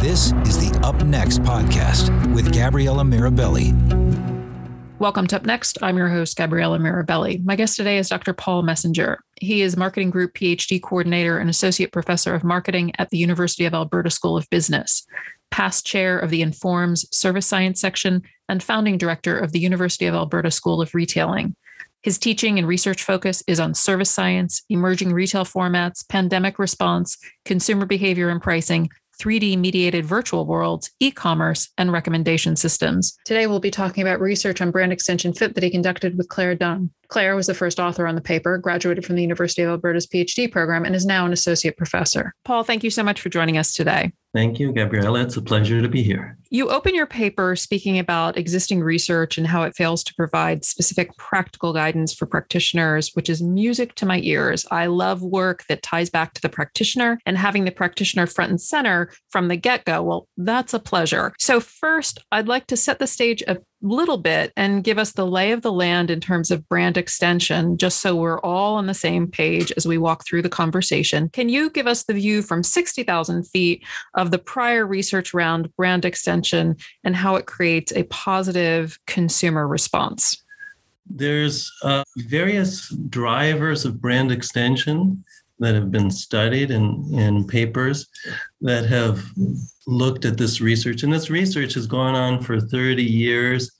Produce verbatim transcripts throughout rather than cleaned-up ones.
This is the Up Next podcast with Gabriella Mirabelli. Welcome to Up Next. I'm your host, Gabriella Mirabelli. My guest today is Doctor Paul Messinger. He is Marketing Group PhD Coordinator and Associate Professor of Marketing at the University of Alberta School of Business, past Chair of the INFORMS Service Science Section, and Founding Director of the University of Alberta School of Retailing. His teaching and research focus is on service science, emerging retail formats, pandemic response, consumer behavior and pricing, three D mediated virtual worlds, e-commerce, and recommendation systems. Today, we'll be talking about research on brand extension fit that he conducted with Claire Dunn. Claire was the first author on the paper, graduated from the University of Alberta's PhD program, and is now an associate professor. Paul, thank you so much for joining us today. Thank you, Gabriella. It's a pleasure to be here. You open your paper speaking about existing research and how it fails to provide specific practical guidance for practitioners, which is music to my ears. I love work that ties back to the practitioner and having the practitioner front and center from the get-go. Well, that's a pleasure. So first, I'd like to set the stage a little bit and give us the lay of the land in terms of brand extension, just so we're all on the same page as we walk through the conversation. Can you give us the view from sixty thousand feet of the prior research round brand extension and how it creates a positive consumer response? There's uh, various drivers of brand extension that have been studied in, in papers that have looked at this research. And this research has gone on for thirty years.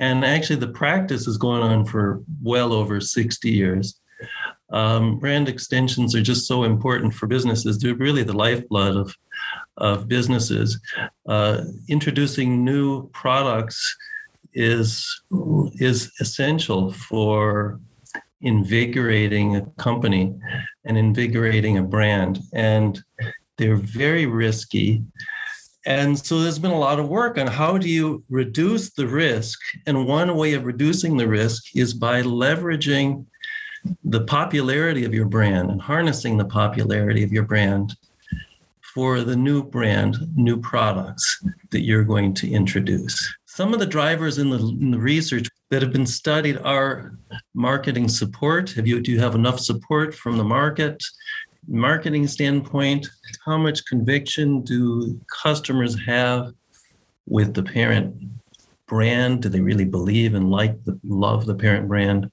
And actually, the practice is going on for well over sixty years. Um, brand extensions are just so important for businesses. They're really the lifeblood of, of businesses. Uh, introducing new products is, is essential for invigorating a company and invigorating a brand, and they're very risky. And so there's been a lot of work on how do you reduce the risk, and one way of reducing the risk is by leveraging the popularity of your brand and harnessing the popularity of your brand for the new brand, new products that you're going to introduce. Some of the drivers in the, in the research that have been studied are marketing support. Have you, do you have enough support from the market? Marketing standpoint, how much conviction do customers have with the parent brand? Do they really believe and like the, love the parent brand?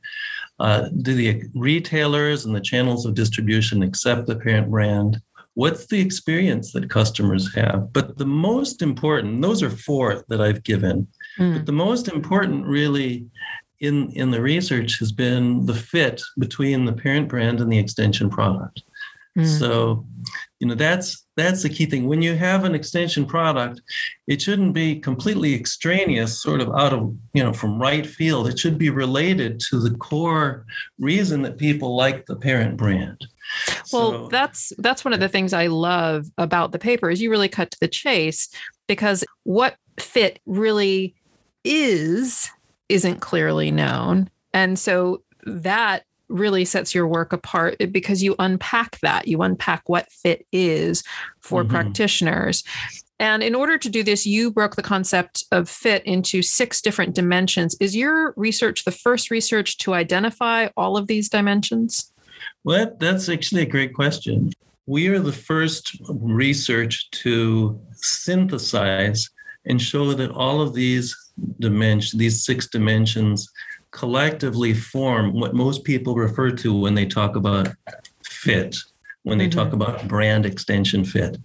Uh, do the retailers and the channels of distribution accept the parent brand? What's the experience that customers have? But the most important, those are four that I've given. Mm. But the most important really in, in the research has been the fit between the parent brand and the extension product. Mm. So, you know, that's that's the key thing. When you have an extension product, it shouldn't be completely extraneous, sort of out of, you know, from right field. It should be related to the core reason that people like the parent brand. Well, so, that's that's one of the things I love about the paper is you really cut to the chase, because what fit really is isn't clearly known. And so that really sets your work apart, because you unpack that. You unpack what fit is for mm-hmm. practitioners. And in order to do this, you broke the concept of fit into six different dimensions. Is your research the first research to identify all of these dimensions? Well, that's actually a great question. We are the first research to synthesize and show that all of these dimensions, these six dimensions, collectively form what most people refer to when they talk about fit, when they mm-hmm. talk about brand extension fit.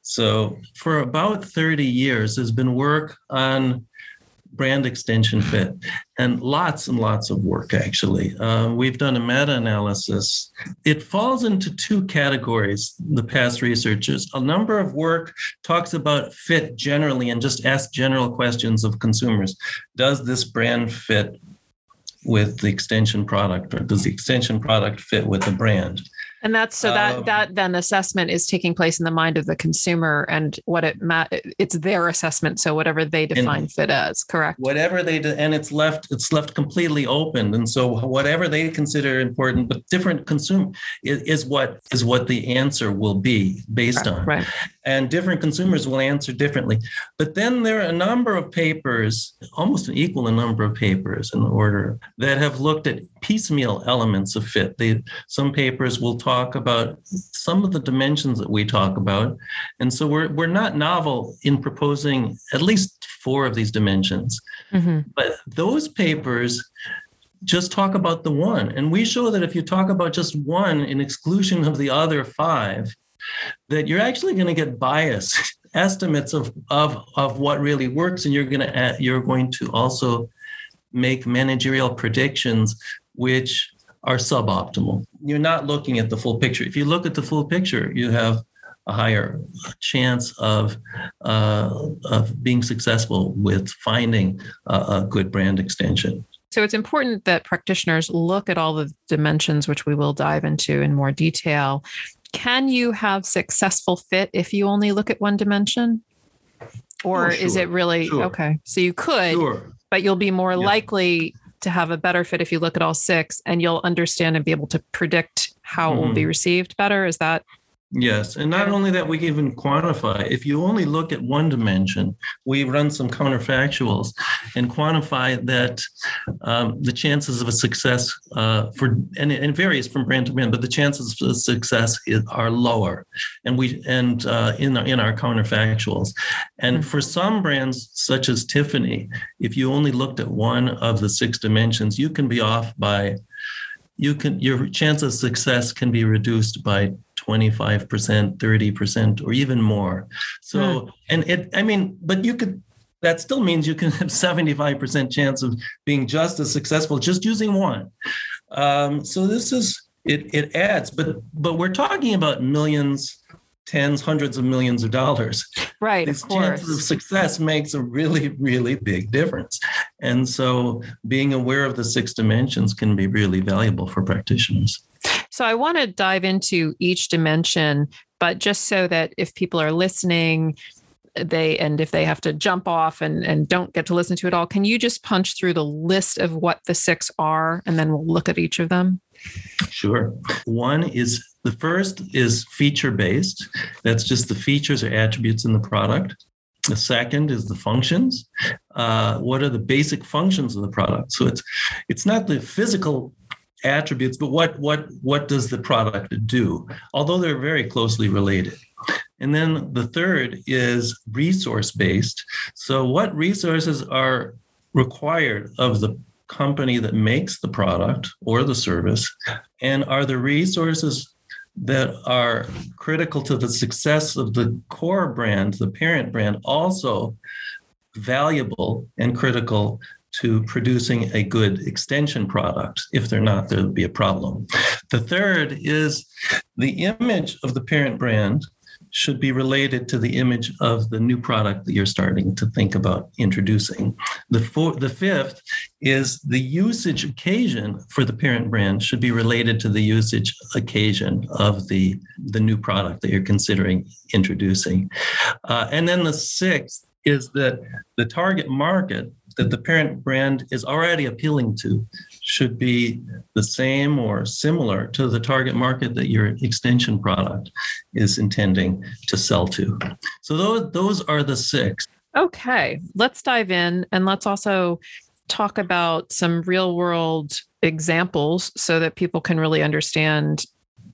So for about thirty years, there's been work on brand extension fit, and lots and lots of work, actually. Uh, we've done a meta-analysis. It falls into two categories, the past researchers. A number of work talks about fit generally and just asks general questions of consumers. Does this brand fit with the extension product, or does the extension product fit with the brand? And that's so that um, that then assessment is taking place in the mind of the consumer, and what it ma- it's their assessment. So whatever they define fit as, correct? Whatever they de- and it's left it's left completely open. And so whatever they consider important, but different consumer is, is what is what the answer will be based right, on. Right. And different consumers will answer differently. But then there are a number of papers, almost an equal number of papers in the order, that have looked at piecemeal elements of fit. They, some papers will talk about some of the dimensions that we talk about. And so we're we're not novel in proposing at least four of these dimensions. Mm-hmm. But those papers just talk about the one. And we show that if you talk about just one in exclusion of the other five, that you're actually going to get biased estimates of, of, of what really works, and you're going to add, you're going to also make managerial predictions which are suboptimal. You're not looking at the full picture. If you look at the full picture, you have a higher chance of uh, of being successful with finding a, a good brand extension. So it's important that practitioners look at all the dimensions, which we will dive into in more detail. Can you have successful fit if you only look at one dimension? Or oh, sure. is it really, sure. okay, so you could, sure. but you'll be more yeah. likely to have a better fit if you look at all six, and you'll understand and be able to predict how mm-hmm. it will be received better. Is that? Yes. And not only that, we can even quantify. If you only look at one dimension, we run some counterfactuals and quantify that um, the chances of a success uh, for, and it varies from brand to brand, but the chances of success is, are lower. And we, and uh, in, our, in our counterfactuals. And mm-hmm. for some brands, such as Tiffany, if you only looked at one of the six dimensions, you can be off by, you can, your chance of success can be reduced by twenty-five percent, thirty percent, or even more. So, and it, I mean, but you could, that still means you can have seventy-five percent chance of being just as successful, just using one. Um, so this is, it it adds, but, but we're talking about millions, tens, hundreds of millions of dollars. Right, of course. This chance of success makes a really, really big difference. And so being aware of the six dimensions can be really valuable for practitioners. So I want to dive into each dimension, but just so that if people are listening, they, and if they have to jump off and, and don't get to listen to it all, can you just punch through the list of what the six are, and then we'll look at each of them? Sure. One is, the first is feature-based. That's just the features or attributes in the product. The second is the functions. Uh, what are the basic functions of the product? So it's it's not the physical attributes, but what what what does the product do? Although they're very closely related. And then the third is resource-based. So what resources are required of the company that makes the product or the service, and are the resources that are critical to the success of the core brand, the parent brand, also valuable and critical to producing a good extension product? If they're not, there'll be a problem. The third is the image of the parent brand should be related to the image of the new product that you're starting to think about introducing. The four, the fifth is the usage occasion for the parent brand should be related to the usage occasion of the, the new product that you're considering introducing. Uh, and then the sixth is that the target market that the parent brand is already appealing to should be the same or similar to the target market that your extension product is intending to sell to. So those, those are the six. Okay, let's dive in, and let's also talk about some real world examples so that people can really understand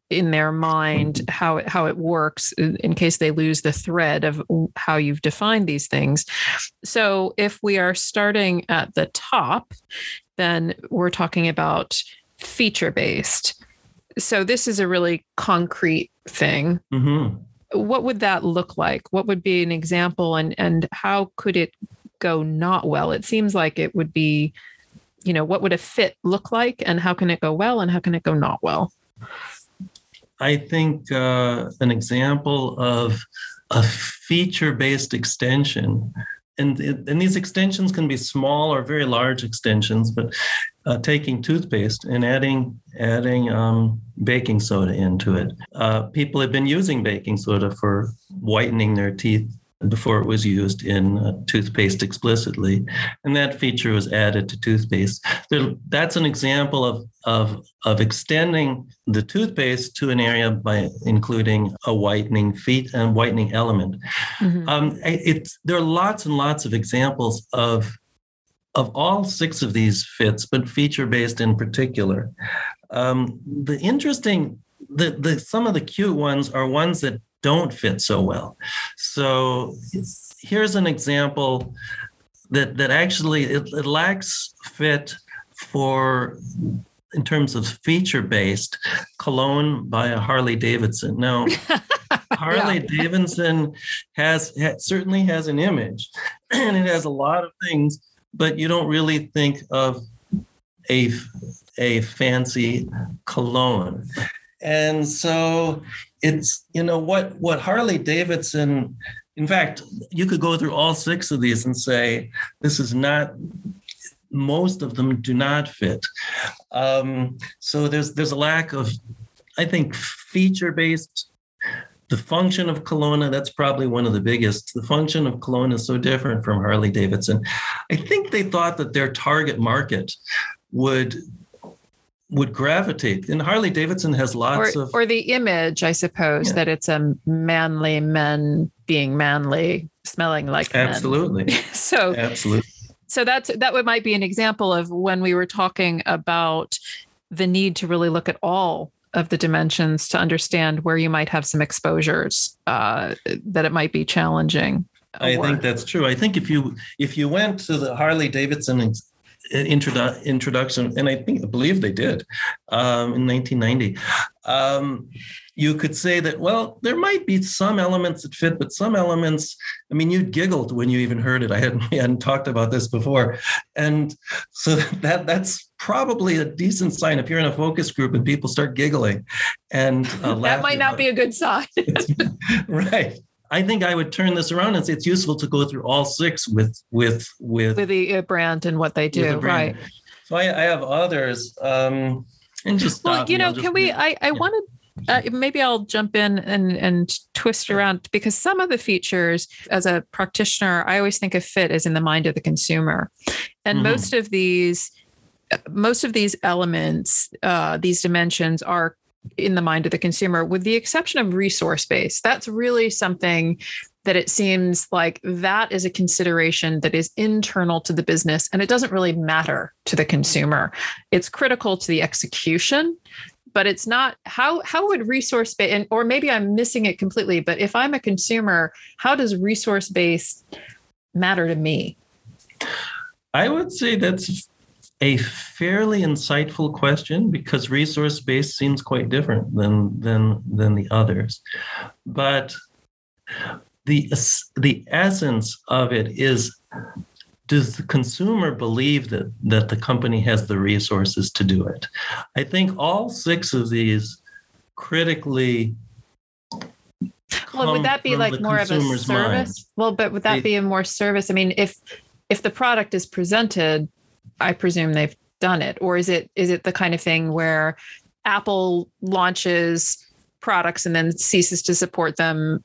in their mind how it, how it works, in case they lose the thread of how you've defined these things. So if we are starting at the top, then we're talking about feature-based. So this is a really concrete thing. Mm-hmm. What would that look like? What would be an example, and, and how could it go not well? It seems like it would be, you know, what would a fit look like, and how can it go well, and how can it go not well? I think uh, an example of a feature-based extension, and, and these extensions can be small or very large extensions, but uh, taking toothpaste and adding adding um, baking soda into it. Uh, people have been using baking soda for whitening their teeth before it was used in uh, toothpaste explicitly, and that feature was added to toothpaste. There, that's an example of of of extending the toothpaste to an area by including a whitening feat and whitening element. Mm-hmm. Um, it's there are lots and lots of examples of of all six of these fits, but feature based in particular. Um, the interesting, the the some of the cute ones are ones that don't fit so well. So here's an example that, that actually it, it lacks fit for, in terms of feature-based, cologne by a Harley-Davidson. Now, Harley-Davidson has, has certainly has an image, and it has a lot of things, but you don't really think of a, a fancy cologne. And so it's, you know, what, what Harley-Davidson, in fact, you could go through all six of these and say, this is not, most of them do not fit. Um, so there's there's a lack of, I think, feature-based, the function of cologne, that's probably one of the biggest. The function of cologne is so different from Harley-Davidson. I think they thought that their target market would would gravitate. And Harley-Davidson has lots or, of... Or the image, I suppose, yeah. that it's a manly men being manly, smelling like Absolutely. Men. so, Absolutely. So that's, that would, might be an example of when we were talking about the need to really look at all of the dimensions to understand where you might have some exposures, uh, that it might be challenging. I or, think that's true. I think if you if you went to the Harley-Davidson ex- Introdu- introduction, and I think I believe they did um, in nineteen ninety. Um, you could say that, well, there might be some elements that fit, but some elements, I mean, you giggled when you even heard it. I hadn't, we hadn't talked about this before. And so that that's probably a decent sign if you're in a focus group and people start giggling and uh, laughing. That might not be a good sign. Right. I think I would turn this around and say it's useful to go through all six with with with, with the brand and what they do, right? So I, I have others. Um, and just well, you know, can we? I I wanted uh, maybe I'll jump in and and twist around, because some of the features, as a practitioner, I always think of fit as in the mind of the consumer, and mm-hmm. most of these most of these elements, uh, these dimensions are in the mind of the consumer, with the exception of resource base. That's really something that it seems like that is a consideration that is internal to the business, and it doesn't really matter to the consumer. It's critical to the execution, but it's not how, how would resource base, and, or maybe I'm missing it completely, but if I'm a consumer, how does resource base matter to me? I would say that's a fairly insightful question, because resource-based seems quite different than than than the others, but the the essence of it is: does the consumer believe that that the company has the resources to do it? I think all six of these critically. Well, would that be like more of a service? Mind. Well, but would that it, be a more service? I mean, if if the product is presented, I presume they've done it. Or is it is it the kind of thing where Apple launches products and then ceases to support them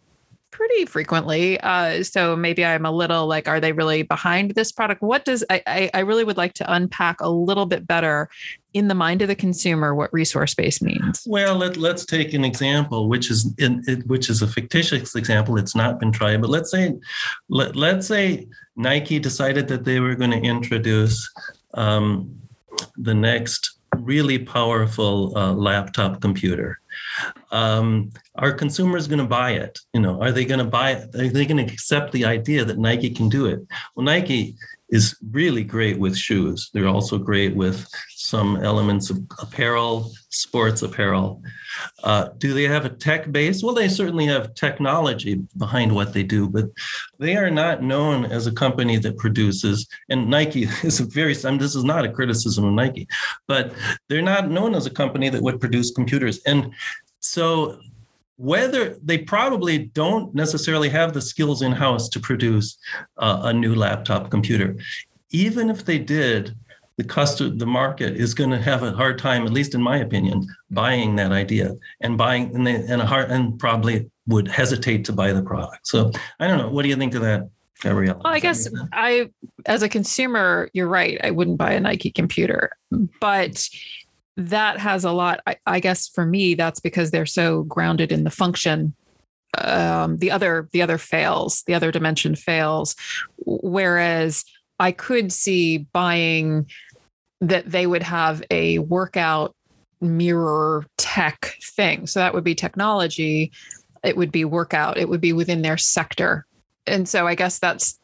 pretty frequently? Uh, so maybe I'm a little like, are they really behind this product? What does I, I, I really would like to unpack a little bit better in the mind of the consumer what resource base means. Well, let, let's take an example, which is in, it, which is a fictitious example. It's not been tried, but let's say let, let's say Nike decided that they were going to introduce um, the next really powerful uh, laptop computer. Um, are consumers going to buy it? You know, are they going to buy it? Are they going to accept the idea that Nike can do it? Well, Nike is really great with shoes. They're also great with some elements of apparel, sports apparel. Uh, do they have a tech base? Well, they certainly have technology behind what they do, but they are not known as a company that produces, and Nike is a very, I mean, this is not a criticism of Nike, but they're not known as a company that would produce computers. And so whether they probably don't necessarily have the skills in-house to produce uh, a new laptop computer, even if they did, the cost of the market is going to have a hard time, at least in my opinion, buying that idea and buying and, they, and a hard and probably would hesitate to buy the product. So I don't know. What do you think of that, Gabriella? Well, I guess I, as a consumer, you're right. I wouldn't buy a Nike computer, but that has a lot. I, I guess for me, that's because they're so grounded in the function. Um, the other, the other fails, the other dimension fails. Whereas I could see buying that they would have a workout mirror tech thing. So that would be technology. It would be workout. It would be within their sector. And so I guess that's,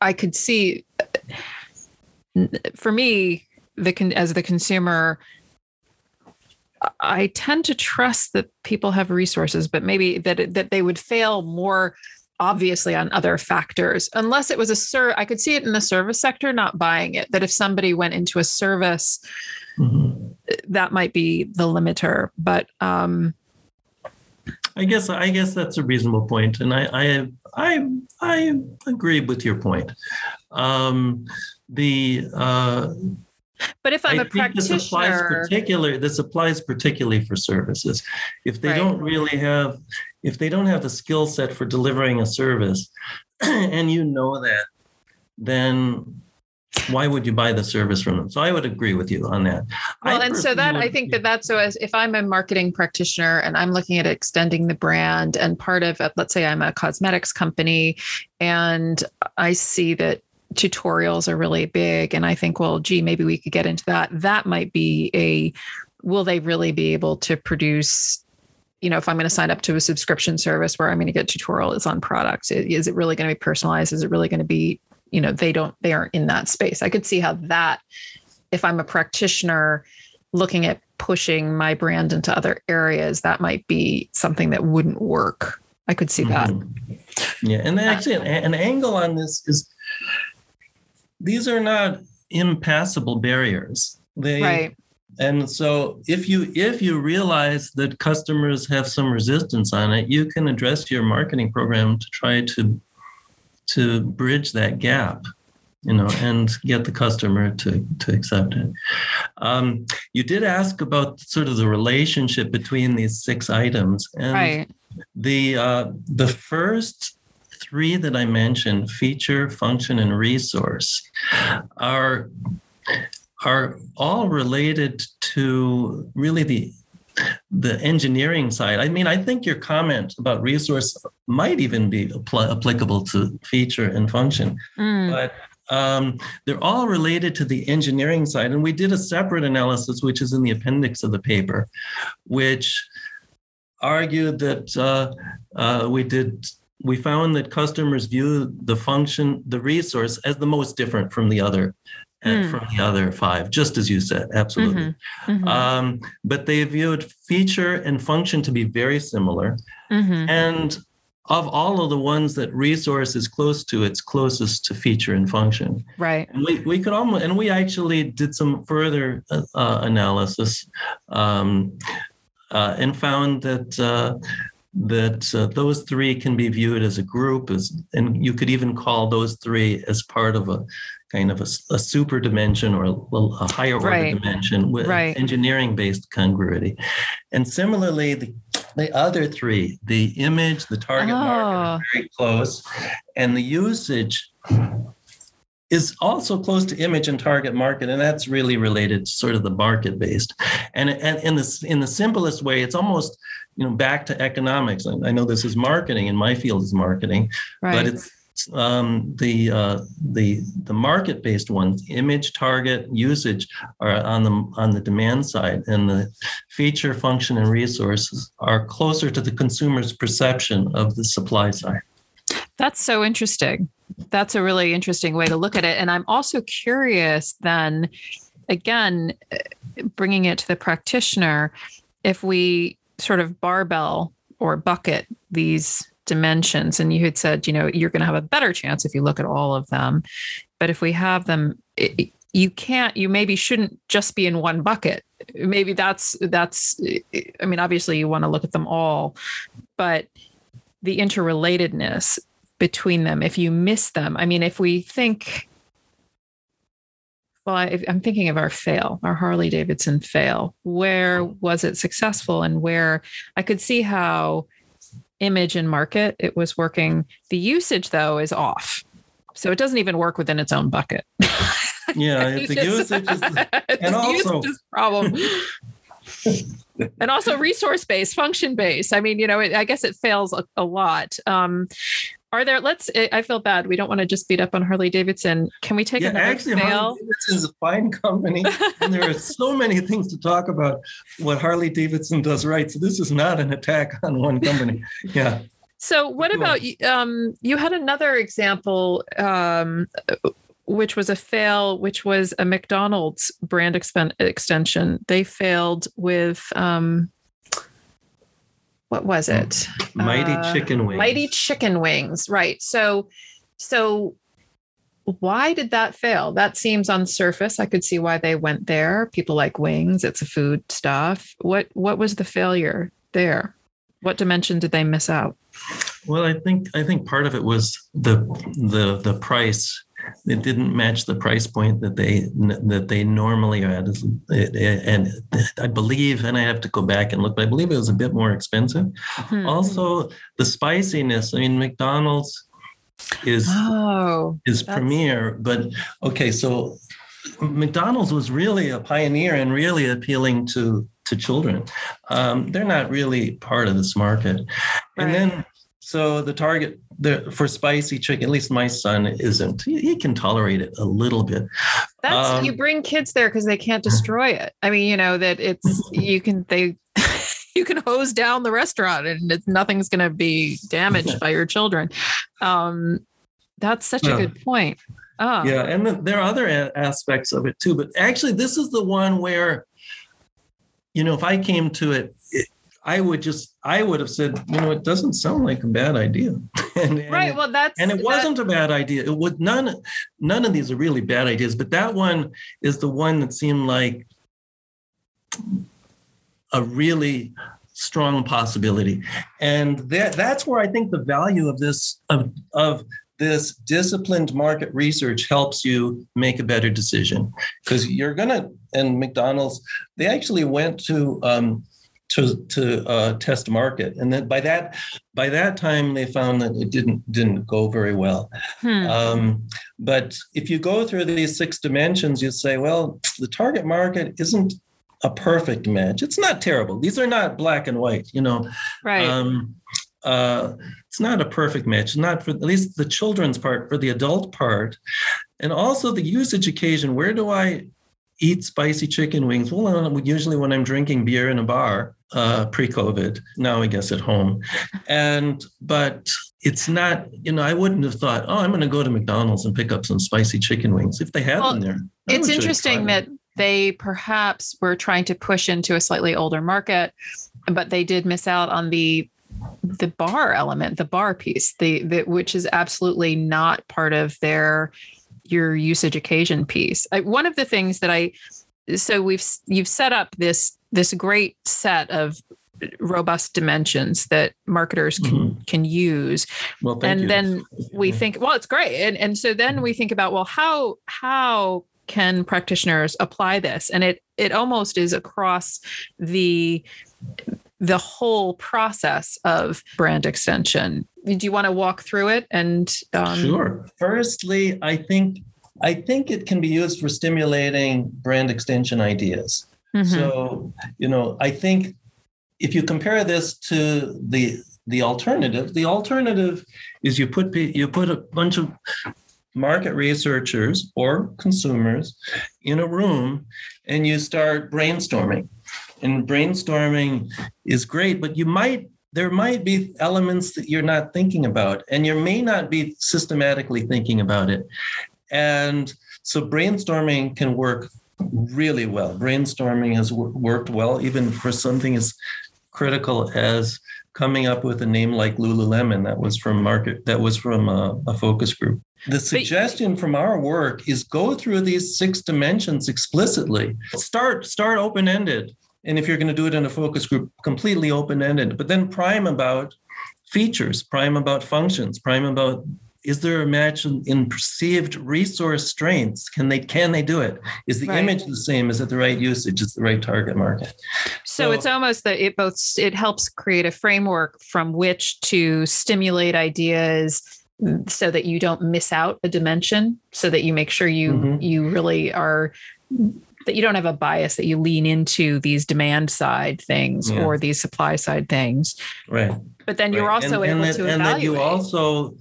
I could see for me, the as the consumer, I tend to trust that people have resources, but maybe that that they would fail more obviously on other factors, unless it was a ser- I could see it in the service sector, not buying it, that if somebody went into a service, mm-hmm. that might be the limiter. But um, I guess I guess that's a reasonable point, and I I I, I agree with your point. Um, the uh, But if I'm I a practitioner, this applies, particular, this applies particularly for services. If they right. don't really have, if they don't have the skill set for delivering a service, and you know that, then why would you buy the service from them? So I would agree with you on that. Well, I and so that I think that that's so. As if I'm a marketing practitioner and I'm looking at extending the brand, and part of, let's say I'm a cosmetics company, and I see that tutorials are really big. And I think, well, gee, maybe we could get into that. That might be a, will they really be able to produce, you know, if I'm going to sign up to a subscription service where I'm going to get tutorials on products, is it really going to be personalized? Is it really going to be, you know, they don't, they aren't in that space. I could see how that, if I'm a practitioner looking at pushing my brand into other areas, that might be something that wouldn't work. I could see that. Mm-hmm. Yeah. And actually an, an angle on this is, these are not impassable barriers. They, right. And so if you if you realize that customers have some resistance on it, you can address your marketing program to try to to bridge that gap, you know, and get the customer to, to accept it. Um, you did ask about sort of the relationship between these six items. And right. the uh, the first three that I mentioned, feature, function, and resource, are, are all related to really the, the engineering side. I mean, I think your comment about resource might even be apl- applicable to feature and function, mm. but um, they're all related to the engineering side. And we did a separate analysis, which is in the appendix of the paper, which argued that uh, uh, we did... We found that customers view the function, the resource, as the most different from the other, and mm. from the other five, just as you said, absolutely. Mm-hmm. Mm-hmm. Um, but they viewed feature and function to be very similar. Mm-hmm. And of all of the ones that resource is close to, it's closest to feature and function. Right. And we, we could almost, and we actually did some further uh, analysis um, uh, and found that. Uh, that uh, those three can be viewed as a group, as, and you could even call those three as part of a kind of a, a super dimension or a, a higher order right. dimension with right. engineering-based congruity. And similarly, the, the other three, the image, the target oh. market is very close, and the usage is also close to image and target market, and that's really related to sort of the market-based. And, and in, the, in the simplest way, it's almost... You know, back to economics. I know this is marketing, and my field is marketing, right. but it's um, the uh, the the market-based ones. Image, target, usage are on the on the demand side, and the feature, function, and resources are closer to the consumer's perception of the supply side. That's so interesting. That's a really interesting way to look at it, and I'm also curious. Then, again, bringing it to the practitioner, if we sort of barbell or bucket these dimensions. And you had said, you know, you're going to have a better chance if you look at all of them. But if we have them, it, you can't, you maybe shouldn't just be in one bucket. Maybe that's, that's, I mean, obviously you want to look at them all, but the interrelatedness between them, if you miss them, I mean, if we think Well, I, I'm thinking of our fail, our Harley-Davidson fail. Where was it successful, and where I could see how image and market, it was working. The usage, though, is off. So it doesn't even work within its own bucket. Yeah, it's the usage is, and also problem. And also resource-based, function-based. I mean, you know, it, I guess it fails a, a lot. Um, are there, let's, I feel bad. We don't want to just beat up on Harley-Davidson. Can we take yeah, another actually, fail? Harley-Davidson is a fine company. And there are so many things to talk about what Harley-Davidson does right. So this is not an attack on one company. Yeah. So what cool. about, um, you had another example, um, which was a fail, which was a McDonald's brand expen- extension. They failed with, um, what was it? Mighty uh, Chicken Wings. Mighty Chicken Wings, right. So, so why did that fail? That seems on surface. I could see why they went there. People like wings. It's a food stuff. What, what was the failure there? What dimension did they miss out? Well, I think, I think part of it was the, the, the price. It didn't match the price point that they that they normally had, and I believe, and I have to go back and look, but I believe it was a bit more expensive. Hmm. Also, the spiciness. I mean, McDonald's is oh, is premier, but okay, so McDonald's was really a pioneer and really appealing to to children. Um, they're not really part of this market, right. And then. So the target the, for spicy chicken, at least my son isn't. He, he can tolerate it a little bit. That's um, you bring kids there because they can't destroy it. I mean, you know that it's you can they you can hose down the restaurant and it's, nothing's going to be damaged by your children. Um, that's such yeah. a good point. Oh. Yeah, and the, there are other a- aspects of it too. But actually, this is the one where, you know, if I came to it. it I would just, I would have said, you know, it doesn't sound like a bad idea. and, and, right. Well, that's. And it that... wasn't a bad idea. It was none, none of these are really bad ideas, but that one is the one that seemed like a really strong possibility. And that that's where I think the value of this, of, of this disciplined market research helps you make a better decision because you're going to, and McDonald's, they actually went to, um, to to uh, test market. And then by that by that time, they found that it didn't didn't go very well. Hmm. Um, but if you go through these six dimensions, you say, well, the target market isn't a perfect match. It's not terrible. These are not black and white, you know. Right. Um, uh, it's not a perfect match, not for at least the children's part, for the adult part. And also the usage occasion, where do I eat spicy chicken wings? Well, usually when I'm drinking beer in a bar, uh, pre-COVID, now I guess at home. And, but it's not, you know, I wouldn't have thought, oh, I'm going to go to McDonald's and pick up some spicy chicken wings if they had well, them there. I it's interesting that them. They perhaps were trying to push into a slightly older market, but they did miss out on the the bar element, the bar piece, the, the which is absolutely not part of their your usage occasion piece. I, one of the things that I, so we've, you've set up this, this great set of robust dimensions that marketers can, mm-hmm. can use. Well, thank and you. Then we think, well, it's great. And, and so then we think about, well, how, how can practitioners apply this? And it, it almost is across the, the whole process of brand extension. Do you want to walk through it? And um... Sure. Firstly, I think I think it can be used for stimulating brand extension ideas. Mm-hmm. So, you know, I think if you compare this to the the alternative, the alternative is you put you put a bunch of market researchers or consumers in a room and you start brainstorming. And brainstorming is great, but you might there might be elements that you're not thinking about, and you may not be systematically thinking about it. And so brainstorming can work really well. Brainstorming has w- worked well, even for something as critical as coming up with a name like Lululemon. That was from market. That was from a, a focus group. The suggestion from our work is go through these six dimensions explicitly. Start start open-ended. And if you're going to do it in a focus group, completely open-ended, but then prime about features, prime about functions, prime about is there a match in, in perceived resource strengths? Can they can they do it? Is the right. image the same? Is it the right usage? Is it the right target market? So, so it's almost that it both it helps create a framework from which to stimulate ideas so that you don't miss out a dimension, so that you make sure you mm-hmm. you really are, that you don't have a bias, that you lean into these demand side things yeah. or these supply side things. Right. But then you're right. also and, able and that, to evaluate. And that you also,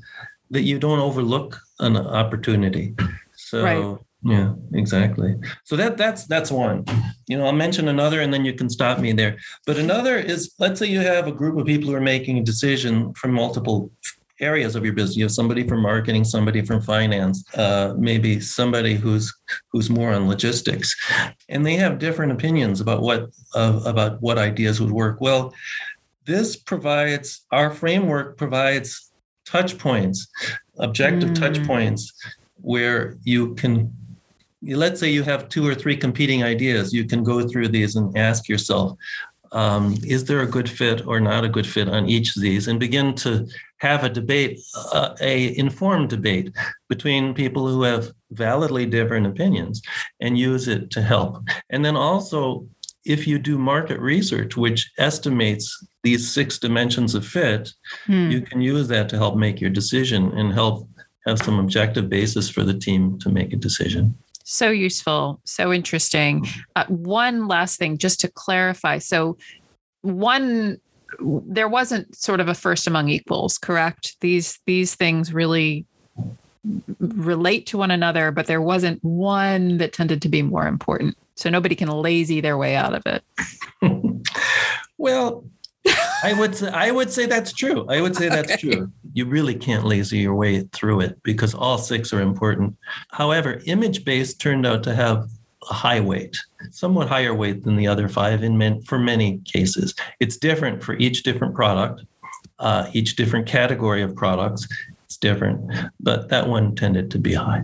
that you don't overlook an opportunity. So, right. yeah, exactly. So that that's that's one. You know, I'll mention another and then you can stop me there. But another is, let's say you have a group of people who are making a decision from multiple areas of your business. You have somebody from marketing, somebody from finance, uh, maybe somebody who's who's more on logistics, and they have different opinions about what uh, about what ideas would work well. This provides our framework provides touch points, objective mm. touch points, where you can. Let's say you have two or three competing ideas. You can go through these and ask yourself, um, is there a good fit or not a good fit on each of these, and begin to have a debate, uh, a informed debate between people who have validly different opinions, and use it to help. And then also, if you do market research, which estimates these six dimensions of fit, hmm. you can use that to help make your decision and help have some objective basis for the team to make a decision. So useful, so interesting. Uh, one last thing, just to clarify. So one... there wasn't sort of a first among equals, correct? These these things really relate to one another, but there wasn't one that tended to be more important. So nobody can lazy their way out of it. Well, I would say, I would say that's true. I would say that's okay. true. You really can't lazy your way through it because all six are important. However, image-based turned out to have a high weight, somewhat higher weight than the other five in men, for many cases. It's different for each different product, uh, each different category of products. It's different, but that one tended to be high.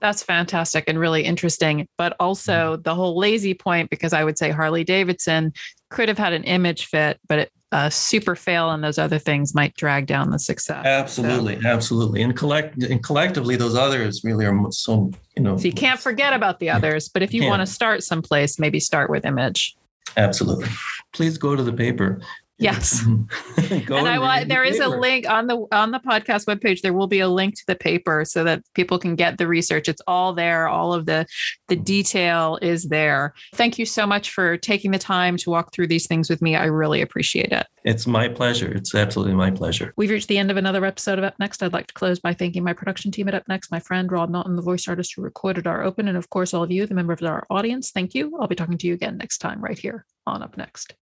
That's fantastic and really interesting. But also the whole lazy point, because I would say Harley-Davidson could have had an image fit, but it Uh, super fail and those other things might drag down the success. Absolutely, so. absolutely, and collect and collectively, those others really are so you know. So you can't forget about the others, but if you yeah. want to start someplace, maybe start with image. Absolutely, please go to the paper. Yes, go and I want, there the is paper. a link on the on the podcast webpage. There will be a link to the paper so that people can get the research. It's all there. All of the the detail is there. Thank you so much for taking the time to walk through these things with me. I really appreciate it. It's my pleasure. It's absolutely my pleasure. We've reached the end of another episode of Up Next. I'd like to close by thanking my production team at Up Next, my friend Rod Norton, the voice artist who recorded our open, and of course all of you, the members of our audience. Thank you. I'll be talking to you again next time right here on Up Next.